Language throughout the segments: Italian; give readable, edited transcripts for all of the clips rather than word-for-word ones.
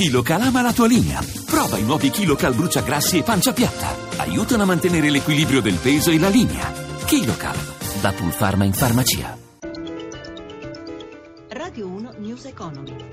Kilo Cal ama la tua linea. Prova i nuovi Kilo Cal bruciagrassi e pancia piatta. Aiutano a mantenere l'equilibrio del peso e la linea. Kilo Cal, da PulPharma in farmacia. Radio 1 News Economy.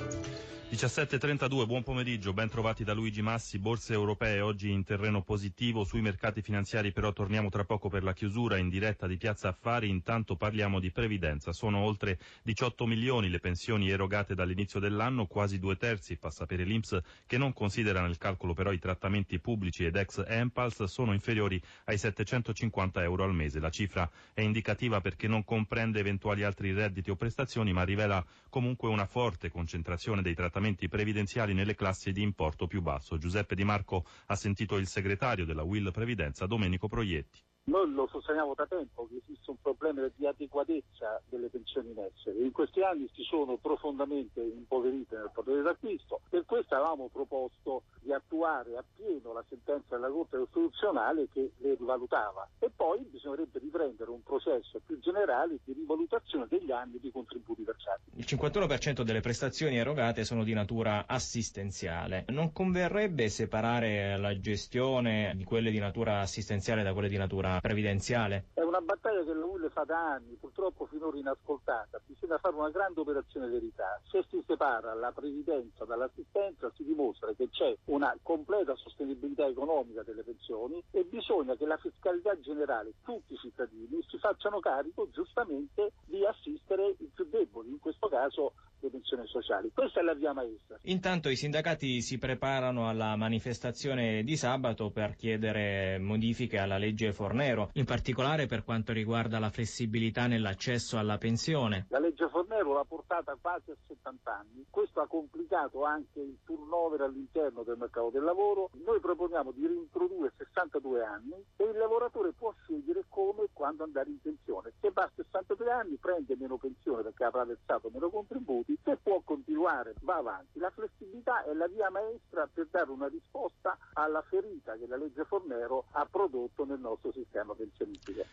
17.32, buon pomeriggio, ben trovati da Luigi Massi. Borse europee oggi in terreno positivo, sui mercati finanziari però torniamo tra poco per la chiusura in diretta di Piazza Affari. Intanto parliamo di previdenza, sono oltre 18 milioni le pensioni erogate dall'inizio dell'anno, quasi 2/3, fa sapere l'Inps, che non considera nel calcolo però i trattamenti pubblici ed ex Empals, sono inferiori ai 750 euro al mese. La cifra è indicativa perché non comprende eventuali altri redditi o prestazioni, ma rivela comunque una forte concentrazione dei trattamenti previdenziali nelle classi di importo più basso. Giuseppe Di Marco ha sentito il segretario della UIL Previdenza, Domenico Proietti. Noi lo sosteniamo da tempo che esiste un problema di adeguatezza delle pensioni in essere. In questi anni si sono profondamente impoverite nel potere d'acquisto. Per questo avevamo proposto di attuare appieno la sentenza della Corte Costituzionale che le rivalutava. E poi bisognerebbe riprendere un processo più generale di rivalutazione degli anni di contributi versati. Il 51% delle prestazioni erogate sono di natura assistenziale. Non converrebbe separare la gestione di quelle di natura assistenziale da quelle di natura previdenziale? È una battaglia che la UIL fa da anni, purtroppo finora inascoltata. Bisogna fare una grande operazione verità. Se si separa la previdenza dall'assistenza si dimostra che c'è una completa sostenibilità economica delle pensioni e bisogna che la fiscalità generale, tutti i cittadini, si facciano carico giustamente di assistere i più deboli, in questo caso le pensioni sociali. Questa è la via maestra. Intanto i sindacati si preparano alla manifestazione di sabato per chiedere modifiche alla legge Fornero, in particolare per quanto riguarda la flessibilità nell'accesso alla pensione. La legge Fornero l'ha portata quasi a 70 anni, questo ha complicato anche il turnover all'interno del mercato del lavoro. Noi proponiamo di reintrodurre 62 anni e il lavoratore può scegliere come e quando andare in pensione. Se va a 63 anni prende meno pensione perché avrà versato meno contributi, se può continuare va avanti. La flessibilità è la via maestra per dare una risposta alla ferita che la legge Fornero ha prodotto nel nostro sistema pensionistico.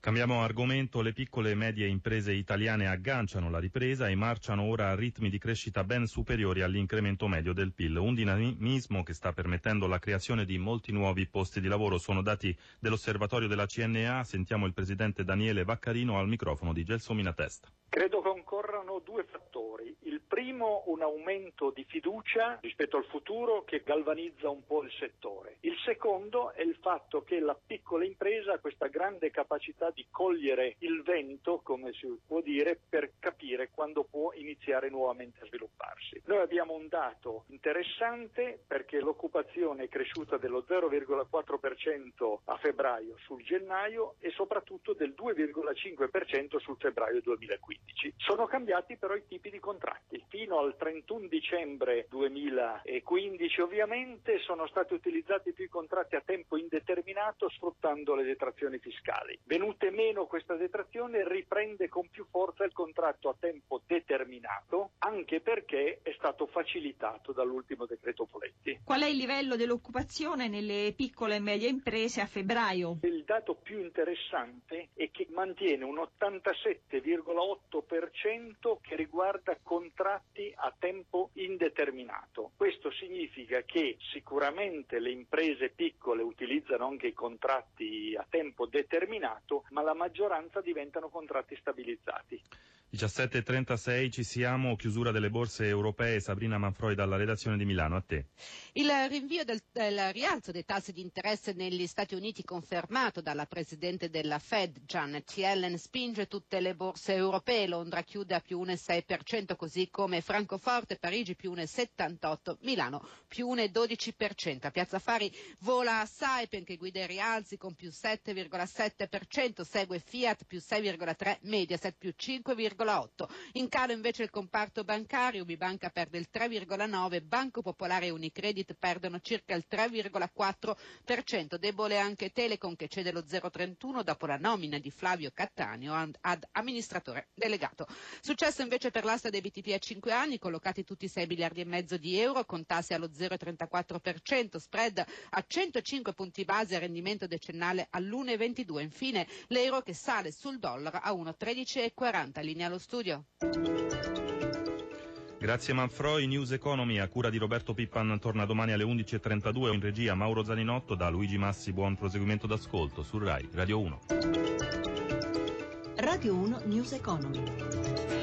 Cambiamo argomento, le piccole e medie imprese italiane agganciano la ripresa e marciano ora a ritmi di crescita ben superiori all'incremento medio del PIL, un dinamismo che sta permettendo la creazione di molti nuovi posti di lavoro. Sono dati dell'osservatorio della CNA, sentiamo il presidente Daniele Vaccarino al microfono di Gelsomina Testa. Credo concorrano due fattori. Il primo, un aumento di fiducia rispetto al futuro che galvanizza un po' il settore. Il secondo è il fatto che la piccola impresa ha questa grande capacità di cogliere il vento, come si può dire, per capire quando può iniziare nuovamente a svilupparsi. Noi abbiamo un dato interessante perché l'occupazione è cresciuta dello 0,4% a febbraio sul gennaio e soprattutto del 2,5% sul febbraio 2015. Sono cambiati però i tipi di contratti. Fino al 31 dicembre 2015 ovviamente sono stati utilizzati più i contratti a tempo indeterminato sfruttando le detrazioni fiscali. Venute meno questa detrazione riprende con più forza il contratto a tempo determinato, anche perché è stato facilitato dall'ultimo decreto Poletti. Qual è il livello dell'occupazione nelle piccole e medie imprese a febbraio? Il dato più interessante è che mantiene un 87,8% che riguarda contratti a tempo indeterminato. Questo significa che sicuramente le imprese piccole utilizzano anche i contratti a tempo determinato, ma la maggioranza diventano contratti stabilizzati. 17.36, ci siamo, chiusura delle borse europee. Sabrina Manfroi dalla redazione di Milano, a te. Il rinvio del rialzo dei tassi di interesse negli Stati Uniti confermato dalla presidente della Fed, Janet Yellen, spinge tutte le borse europee. Londra chiude a più 1,6%, così come Francoforte, Parigi più 1,78%, Milano più 1,12%. A Piazza Affari vola Saipem che guida i rialzi con più 7,7%, segue Fiat più 6,3%, Mediaset più 5,8%. In calo invece il comparto bancario, UbiBanca perde il 3,9%, Banco Popolare e Unicredit perdono circa il 3,4%, debole anche Telecom che cede lo 0,31% dopo la nomina di Flavio Cattaneo ad amministratore delegato. Successo invece per l'asta dei BTP a 5 anni, collocati tutti 6,5 miliardi di euro, con tassi allo 0,34%, spread a 105 punti base, rendimento decennale all'1,22%. Infine l'euro che sale sul dollaro a 1,1340, linea allo studio. Grazie Manfroi. News Economy a cura di Roberto Pippan torna domani alle 11.32, in regia Mauro Zaninotto. Da Luigi Massi buon proseguimento d'ascolto su Rai Radio 1. Radio 1 News Economy.